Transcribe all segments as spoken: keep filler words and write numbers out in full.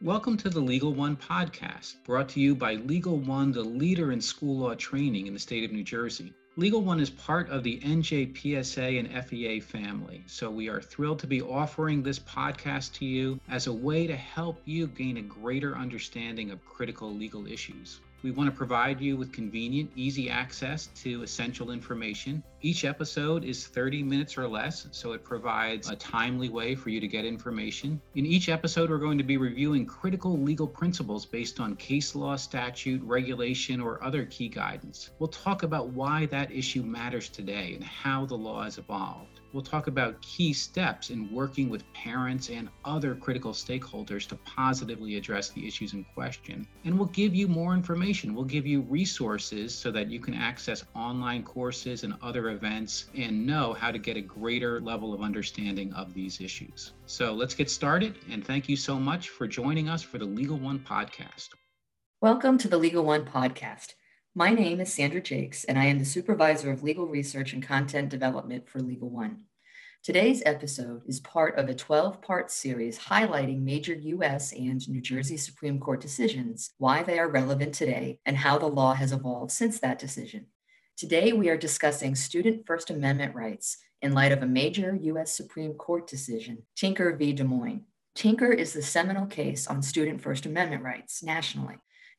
Welcome to the Legal One Podcast, brought to you by Legal One, the leader in school law training in the state of New Jersey. Legal One is part of the N J P S A and F E A family, so we are thrilled to be offering this podcast to you as a way to help you gain a greater understanding of critical legal issues. We want to provide you with convenient, easy access to essential information. Each episode is thirty minutes or less, so it provides a timely way for you to get information. In each episode, we're going to be reviewing critical legal principles based on case law, statute, regulation, or other key guidance. We'll talk about why that issue matters today and how the law has evolved. We'll talk about key steps in working with parents and other critical stakeholders to positively address the issues in question. And we'll give you more information. We'll give you resources so that you can access online courses and other events and know how to get a greater level of understanding of these issues. So let's get started. And thank you so much for joining us for the Legal One Podcast. Welcome to the Legal One Podcast. My name is Sandra Jakes, and I am the Supervisor of Legal Research and Content Development for Legal One. Today's episode is part of a twelve-part series highlighting major U S and New Jersey Supreme Court decisions, why they are relevant today, and how the law has evolved since that decision. Today, we are discussing student First Amendment rights in light of a major U S Supreme Court decision, Tinker v. Des Moines. Tinker is the seminal case on student First Amendment rights nationally.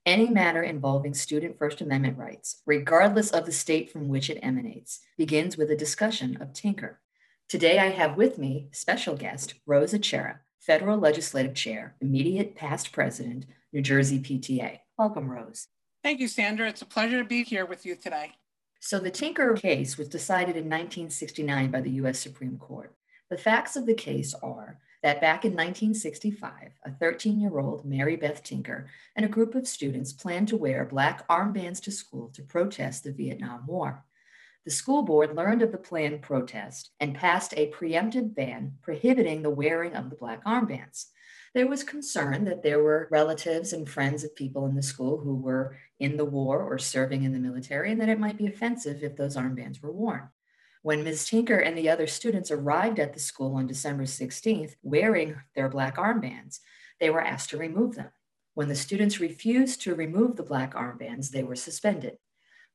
Any matter involving student First Amendment rights, regardless of the state from which it emanates, begins with a discussion of Tinker. Today, I have with me special guest Rose Achera, Federal Legislative Chair, immediate past president, New Jersey P T A. Welcome, Rose. Thank you, Sandra. It's a pleasure to be here with you today. So the Tinker case was decided in nineteen sixty-nine by the U S Supreme Court. The facts of the case are that back in nineteen sixty-five, a thirteen-year-old Mary Beth Tinker and a group of students planned to wear black armbands to school to protest the Vietnam War. The school board learned of the planned protest and passed a preemptive ban prohibiting the wearing of the black armbands. There was concern that there were relatives and friends of people in the school who were in the war or serving in the military, and that it might be offensive if those armbands were worn. When Miz Tinker and the other students arrived at the school on December sixteenth wearing their black armbands, they were asked to remove them. When the students refused to remove the black armbands, they were suspended.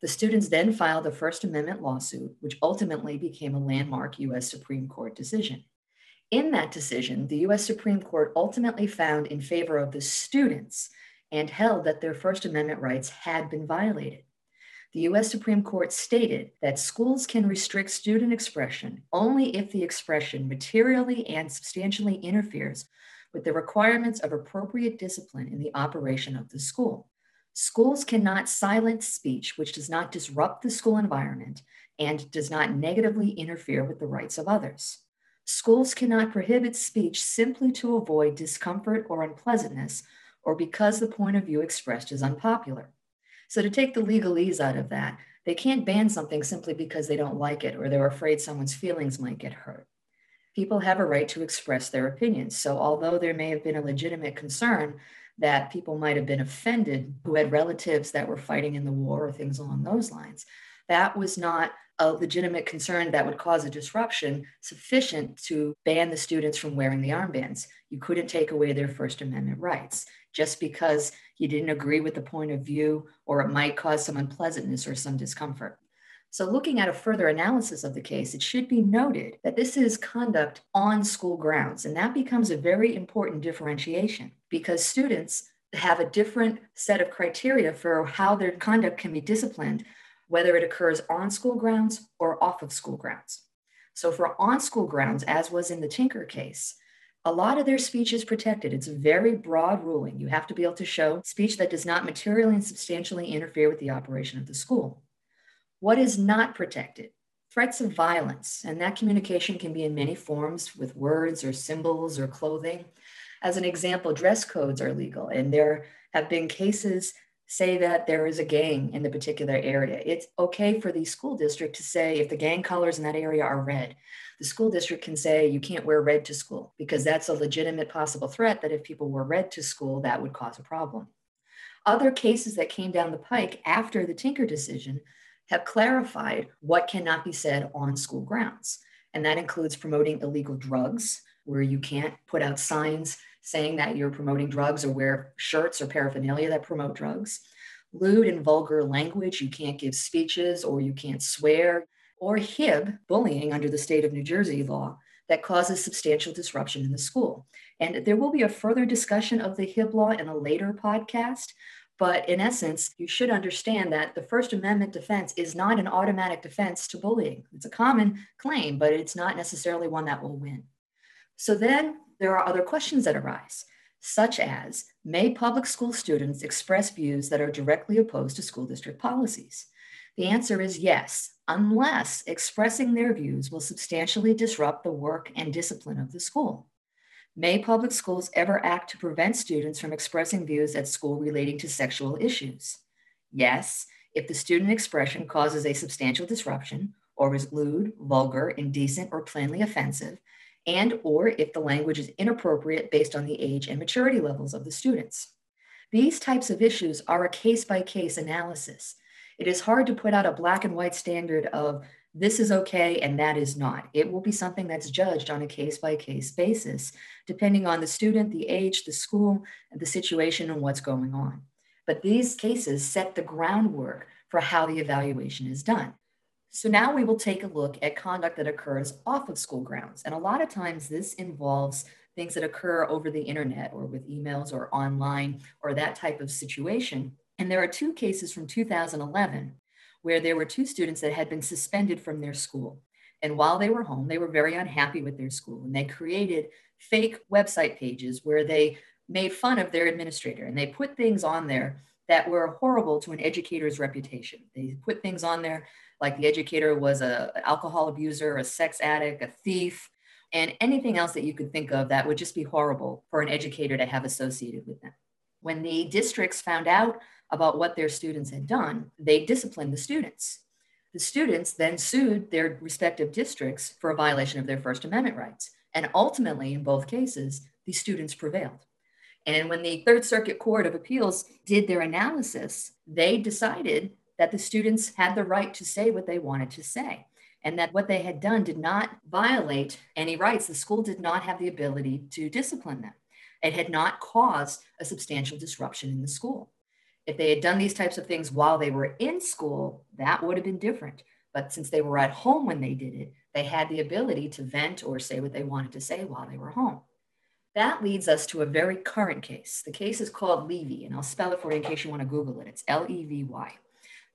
The students then filed a First Amendment lawsuit, which ultimately became a landmark U S Supreme Court decision. In that decision, the U S Supreme Court ultimately found in favor of the students and held that their First Amendment rights had been violated. The U S Supreme Court stated that schools can restrict student expression only if the expression materially and substantially interferes with the requirements of appropriate discipline in the operation of the school. Schools cannot silence speech which does not disrupt the school environment and does not negatively interfere with the rights of others. Schools cannot prohibit speech simply to avoid discomfort or unpleasantness or because the point of view expressed is unpopular. So to take the legalese out of that, they can't ban something simply because they don't like it or they're afraid someone's feelings might get hurt. People have a right to express their opinions. So although there may have been a legitimate concern that people might have been offended who had relatives that were fighting in the war or things along those lines, that was not a legitimate concern that would cause a disruption sufficient to ban the students from wearing the armbands. You couldn't take away their First Amendment rights just because you didn't agree with the point of view or it might cause some unpleasantness or some discomfort. So looking at a further analysis of the case, it should be noted that this is conduct on school grounds, and that becomes a very important differentiation because students have a different set of criteria for how their conduct can be disciplined, whether it occurs on school grounds or off of school grounds. So for on school grounds, as was in the Tinker case, a lot of their speech is protected. It's a very broad ruling. You have to be able to show speech that does not materially and substantially interfere with the operation of the school. What is not protected? Threats of violence, and that communication can be in many forms with words or symbols or clothing. As an example, dress codes are legal, and there have been cases say that there is a gang in the particular area. It's okay for the school district to say if the gang colors in that area are red, the school district can say you can't wear red to school because that's a legitimate possible threat that if people wore red to school, that would cause a problem. Other cases that came down the pike after the Tinker decision have clarified what cannot be said on school grounds. And that includes promoting illegal drugs where you can't put out signs saying that you're promoting drugs, or wear shirts or paraphernalia that promote drugs. Lewd and vulgar language, you can't give speeches or you can't swear, or H I B, bullying under the state of New Jersey law that causes substantial disruption in the school. And there will be a further discussion of the H I B law in a later podcast, but in essence, you should understand that the First Amendment defense is not an automatic defense to bullying. It's a common claim, but it's not necessarily one that will win. So then there are other questions that arise, such as, may public school students express views that are directly opposed to school district policies? The answer is yes, unless expressing their views will substantially disrupt the work and discipline of the school. May public schools ever act to prevent students from expressing views at school relating to sexual issues? Yes, if the student expression causes a substantial disruption, or is lewd, vulgar, indecent, or plainly offensive, and or if the language is inappropriate based on the age and maturity levels of the students. These types of issues are a case-by-case analysis. It is hard to put out a black and white standard of this is okay and that is not. It will be something that's judged on a case-by-case basis, depending on the student, the age, the school, the situation, and what's going on. But these cases set the groundwork for how the evaluation is done. So now we will take a look at conduct that occurs off of school grounds. And a lot of times this involves things that occur over the internet or with emails or online or that type of situation. And there are two cases from two thousand eleven where there were two students that had been suspended from their school. And while they were home, they were very unhappy with their school, and they created fake website pages where they made fun of their administrator, and they put things on there that were horrible to an educator's reputation. They put things on there like the educator was a, an alcohol abuser, a sex addict, a thief, and anything else that you could think of that would just be horrible for an educator to have associated with them. When the districts found out about what their students had done, they disciplined the students. The students then sued their respective districts for a violation of their First Amendment rights. And ultimately, in both cases, the students prevailed. And when the Third Circuit Court of Appeals did their analysis, they decided that the students had the right to say what they wanted to say, and that what they had done did not violate any rights. The school did not have the ability to discipline them. It had not caused a substantial disruption in the school. If they had done these types of things while they were in school, that would have been different. But since they were at home when they did it, they had the ability to vent or say what they wanted to say while they were home. That leads us to a very current case. The case is called Levy, and I'll spell it for you in case you want to Google it. It's L E V Y.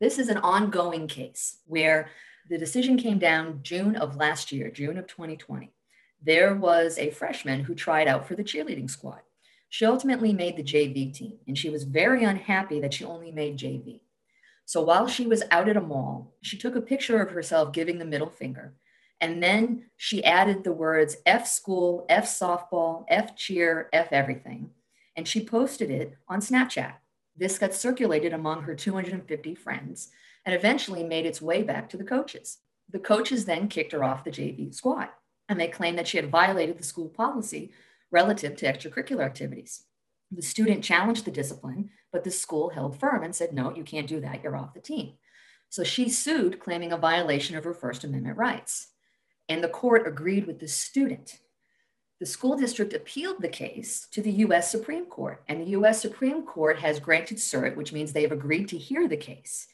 This is an ongoing case where the decision came down June of last year, June of twenty twenty. There was a freshman who tried out for the cheerleading squad. She ultimately made the J V team, and she was very unhappy that she only made J V. So while she was out at a mall, she took a picture of herself giving the middle finger, and then she added the words F school, F softball, F cheer, F everything, and she posted it on Snapchat. This got circulated among her two hundred fifty friends and eventually made its way back to the coaches. The coaches then kicked her off the J V squad, and they claimed that she had violated the school policy relative to extracurricular activities. The student challenged the discipline, but the school held firm and said, no, you can't do that, you're off the team. So she sued, claiming a violation of her First Amendment rights. And the court agreed with the student. The school district appealed the case to the U S Supreme Court, and the U S Supreme Court has granted cert, which means they've agreed to hear the case.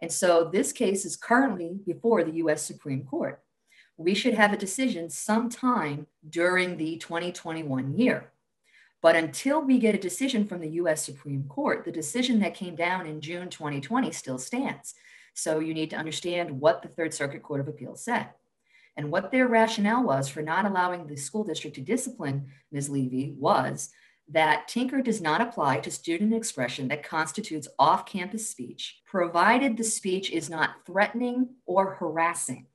And so this case is currently before the U S Supreme Court. We should have a decision sometime during the twenty twenty-one year. But until we get a decision from the U S Supreme Court, the decision that came down in June twenty twenty still stands. So you need to understand what the Third Circuit Court of Appeals said and what their rationale was for not allowing the school district to discipline Miz Levy was that Tinker does not apply to student expression that constitutes off-campus speech, provided the speech is not threatening or harassing.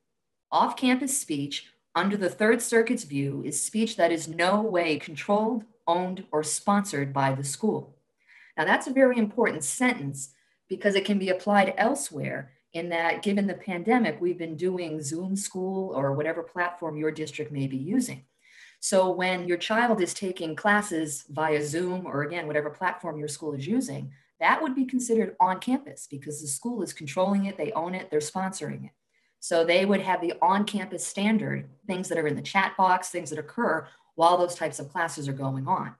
Off-campus speech, under the Third Circuit's view, is speech that is no way controlled, owned, or sponsored by the school. Now, that's a very important sentence because it can be applied elsewhere in that, given the pandemic, we've been doing Zoom school or whatever platform your district may be using. So when your child is taking classes via Zoom or, again, whatever platform your school is using, that would be considered on campus because the school is controlling it, they own it, they're sponsoring it. So they would have the on-campus standard, things that are in the chat box, things that occur while those types of classes are going on.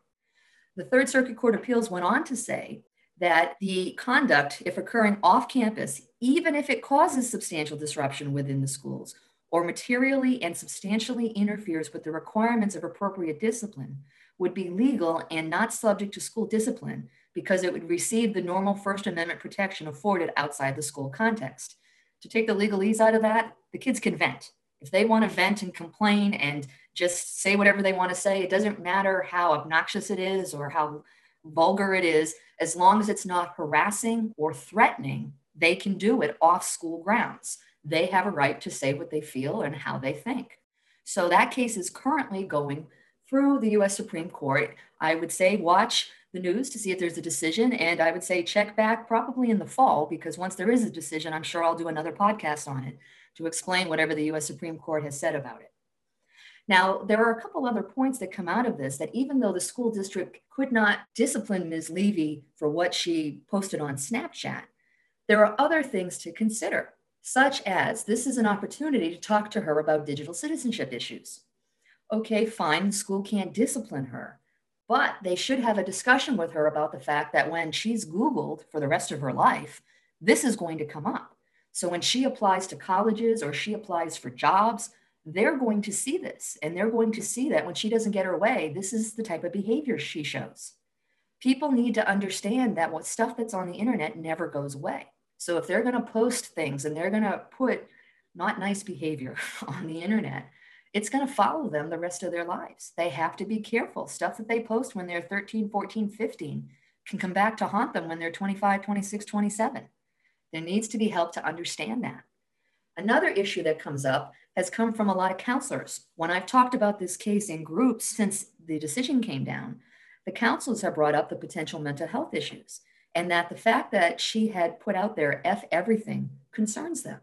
The Third Circuit Court of Appeals went on to say that the conduct, if occurring off campus, even if it causes substantial disruption within the schools or materially and substantially interferes with the requirements of appropriate discipline, would be legal and not subject to school discipline because it would receive the normal First Amendment protection afforded outside the school context. To take the legalese out of that, the kids can vent. If they want to vent and complain and just say whatever they want to say, it doesn't matter how obnoxious it is or how vulgar it is, as long as it's not harassing or threatening, they can do it off school grounds. They have a right to say what they feel and how they think. So that case is currently going through the U S Supreme Court. I would say watch the news to see if there's a decision, and I would say check back probably in the fall, because once there is a decision, I'm sure I'll do another podcast on it to explain whatever the U S Supreme Court has said about it. Now, there are a couple other points that come out of this, that even though the school district could not discipline Miz Levy for what she posted on Snapchat, there are other things to consider, such as this is an opportunity to talk to her about digital citizenship issues. Okay, fine, the school can't discipline her, but they should have a discussion with her about the fact that when she's Googled for the rest of her life, this is going to come up. So when she applies to colleges or she applies for jobs, they're going to see this, and they're going to see that when she doesn't get her way, this is the type of behavior she shows. People need to understand that what stuff that's on the internet never goes away. So if they're gonna post things and they're gonna put not nice behavior on the internet, it's gonna follow them the rest of their lives. They have to be careful. Stuff that they post when they're thirteen, fourteen, fifteen can come back to haunt them when they're twenty-five, twenty-six, twenty-seven. There needs to be help to understand that. Another issue that comes up has come from a lot of counselors. When I've talked about this case in groups since the decision came down, the counselors have brought up the potential mental health issues, and that the fact that she had put out there F everything concerns them.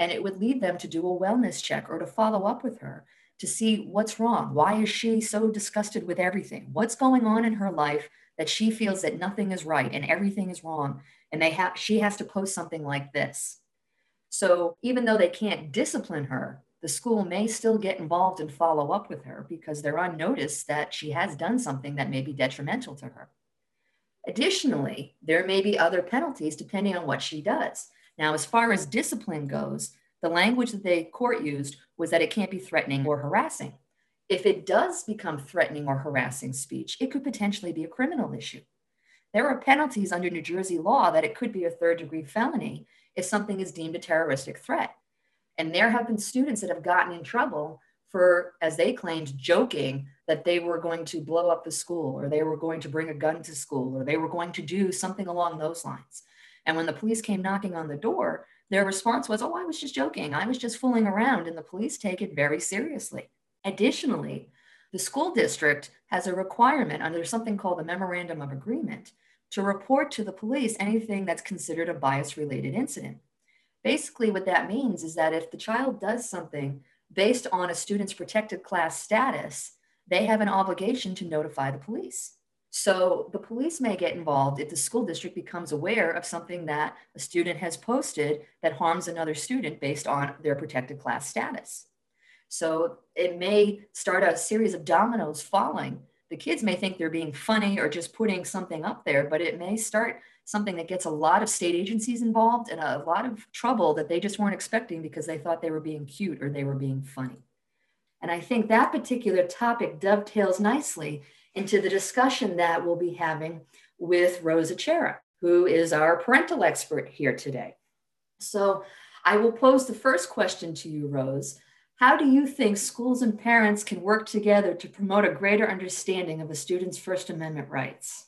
And it would lead them to do a wellness check or to follow up with her to see what's wrong. Why is she so disgusted with everything? What's going on in her life that she feels that nothing is right and everything is wrong, and they have, she has to post something like this? So even though they can't discipline her, the school may still get involved and follow up with her because they're on notice that she has done something that may be detrimental to her. Additionally, there may be other penalties depending on what she does. Now, as far as discipline goes, the language that the court used was that it can't be threatening or harassing. If it does become threatening or harassing speech, it could potentially be a criminal issue. There are penalties under New Jersey law that it could be a third degree felony if something is deemed a terroristic threat. And there have been students that have gotten in trouble for, as they claimed, joking that they were going to blow up the school, or they were going to bring a gun to school, or they were going to do something along those lines. And when the police came knocking on the door, their response was, oh, I was just joking. I was just fooling around. And the police take it very seriously. Additionally, the school district has a requirement under something called the Memorandum of Agreement to report to the police anything that's considered a bias-related incident. Basically, what that means is that if the child does something based on a student's protected class status, they have an obligation to notify the police. So the police may get involved if the school district becomes aware of something that a student has posted that harms another student based on their protected class status. So it may start a series of dominoes falling. The kids may think they're being funny or just putting something up there, but it may start something that gets a lot of state agencies involved and a lot of trouble that they just weren't expecting because they thought they were being cute or they were being funny. And I think that particular topic dovetails nicely into the discussion that we'll be having with Rose Achera, who is our parental expert here today. So I will pose the first question to you, Rose. How do you think schools and parents can work together to promote a greater understanding of a student's First Amendment rights?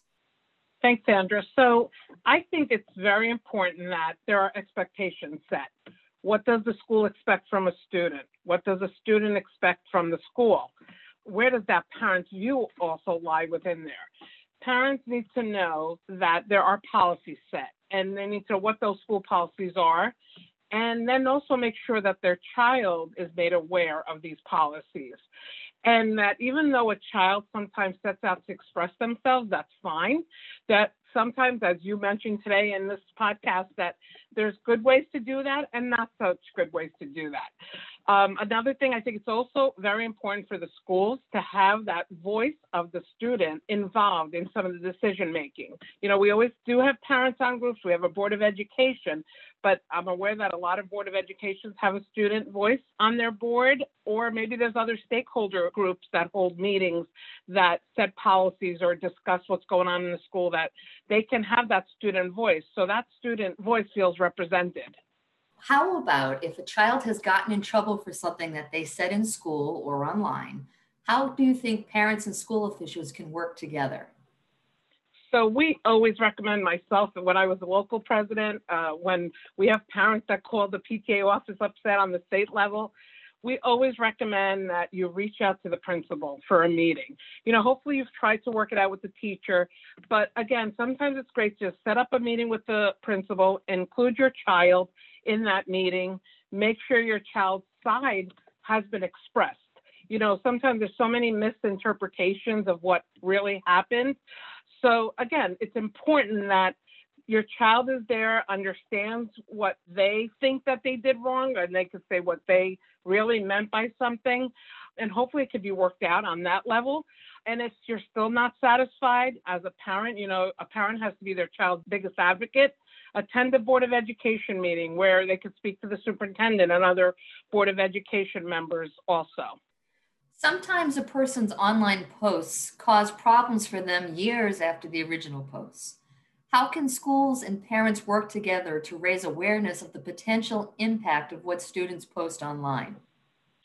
Thanks, Sandra. So I think it's very important that there are expectations set. What does the school expect from a student? What does a student expect from the school? Where does that parent's view also lie within there? Parents need to know that there are policies set, and they need to know what those school policies are, and then also make sure that their child is made aware of these policies. And that even though a child sometimes sets out to express themselves, that's fine. That sometimes, as you mentioned today in this podcast, that there's good ways to do that and not such good ways to do that. Um, another thing, I think it's also very important for the schools to have that voice of the student involved in some of the decision making. You know, we always do have parents on groups. We have a Board of Education, but I'm aware that a lot of Board of Educations have a student voice on their board, or maybe there's other stakeholder groups that hold meetings that set policies or discuss what's going on in the school, that they can have that student voice. So that student voice feels represented. How about if a child has gotten in trouble for something that they said in school or online, how do you think parents and school officials can work together? So we always recommend, myself, when I was a local president, uh, when we have parents that call the P T A office upset on the state level, we always recommend that you reach out to the principal for a meeting. You know, hopefully you've tried to work it out with the teacher, but again, sometimes it's great to just set up a meeting with the principal, include your child in that meeting, make sure your child's side has been expressed. You know, sometimes there's so many misinterpretations of what really happened. So again, it's important that your child is there, understands what they think that they did wrong, and they could say what they really meant by something. And hopefully it could be worked out on that level. And if you're still not satisfied as a parent, you know, a parent has to be their child's biggest advocate. Attend a Board of Education meeting where they could speak to the superintendent and other Board of Education members also. Sometimes a person's online posts cause problems for them years after the original posts. How can schools and parents work together to raise awareness of the potential impact of what students post online?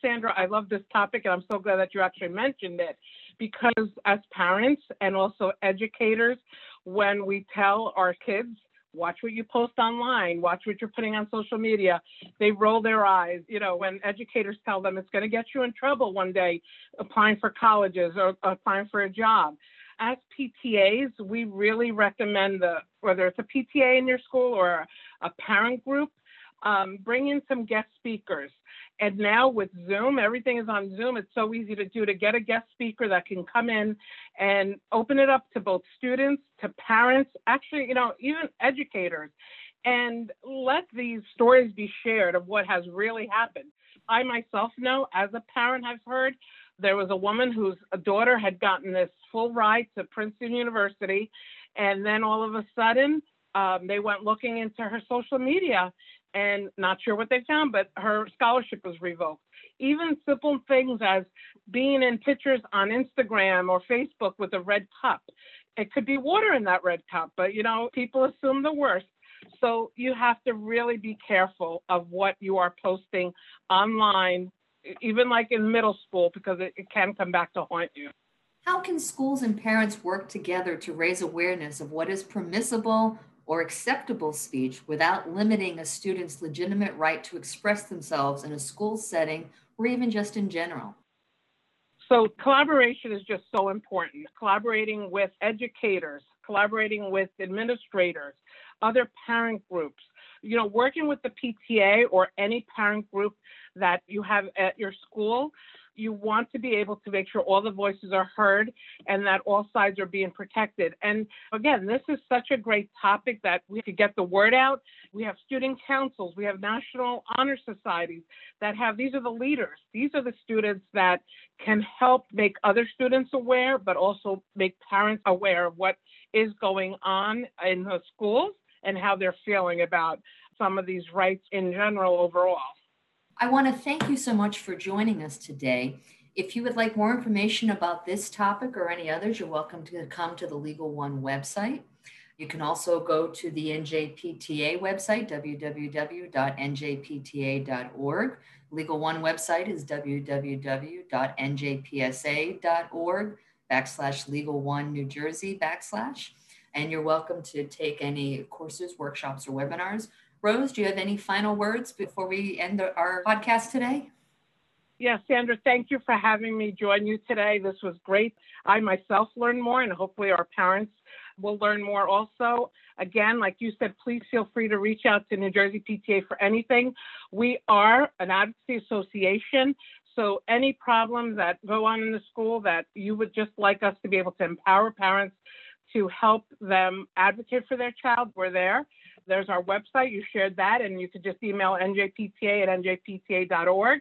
Sandra, I love this topic, and I'm so glad that you actually mentioned it, because as parents and also educators, when we tell our kids, watch what you post online, watch what you're putting on social media, they roll their eyes. You know, when educators tell them it's going to get you in trouble one day applying for colleges or applying for a job. As P T As, we really recommend the, whether it's a P T A in your school or a parent group, um, bring in some guest speakers. And now with Zoom, everything is on Zoom. It's so easy to do, to get a guest speaker that can come in and open it up to both students, to parents, actually, you know, even educators, and let these stories be shared of what has really happened. I myself know, as a parent, I've heard there was a woman whose daughter had gotten this full ride to Princeton University, and then all of a sudden um, they went looking into her social media and not sure what they found, but her scholarship was revoked. Even simple things as being in pictures on Instagram or Facebook with a red cup. It could be water in that red cup, but you know, people assume the worst. So you have to really be careful of what you are posting online, even like in middle school, because it, it can come back to haunt you. How can schools and parents work together to raise awareness of what is permissible or acceptable speech without limiting a student's legitimate right to express themselves in a school setting, or even just in general? So collaboration is just so important. Collaborating with educators, collaborating with administrators, other parent groups, you know, working with the P T A or any parent group that you have at your school. You want to be able to make sure all the voices are heard and that all sides are being protected. And again, this is such a great topic that we could get the word out. We have student councils, we have national honor societies that have, these are the leaders. These are the students that can help make other students aware, but also make parents aware of what is going on in the schools and how they're feeling about some of these rights in general overall. I want to thank you so much for joining us today. If you would like more information about this topic or any others, you're welcome to come to the Legal One website. You can also go to the N J P T A website, w w w dot n j p t a dot org. Legal One website is w w w dot n j p s a dot org backslash Legal One New Jersey backslash. And you're welcome to take any courses, workshops, or webinars. Rose, do you have any final words before we end our podcast today? Yes, Sandra, thank you for having me join you today. This was great. I myself learned more, and hopefully our parents will learn more also. Again, like you said, please feel free to reach out to New Jersey P T A for anything. We are an advocacy association, so any problems that go on in the school that you would just like us to be able to empower parents to help them advocate for their child, we're there. There's our website. You shared that, and you could just email N J P T A at N J P T A dot org.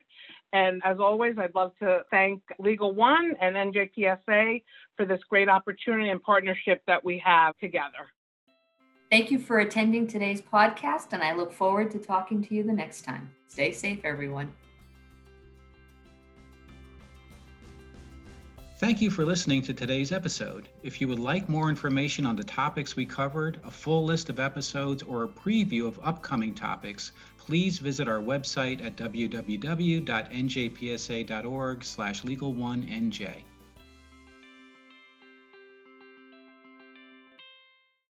And as always, I'd love to thank Legal One and N J P S A for this great opportunity and partnership that we have together. Thank you for attending today's podcast, and I look forward to talking to you the next time. Stay safe, everyone. Thank you for listening to today's episode. If you would like more information on the topics we covered, a full list of episodes, or a preview of upcoming topics, please visit our website at w w w dot n j p s a dot org slash legal one n j.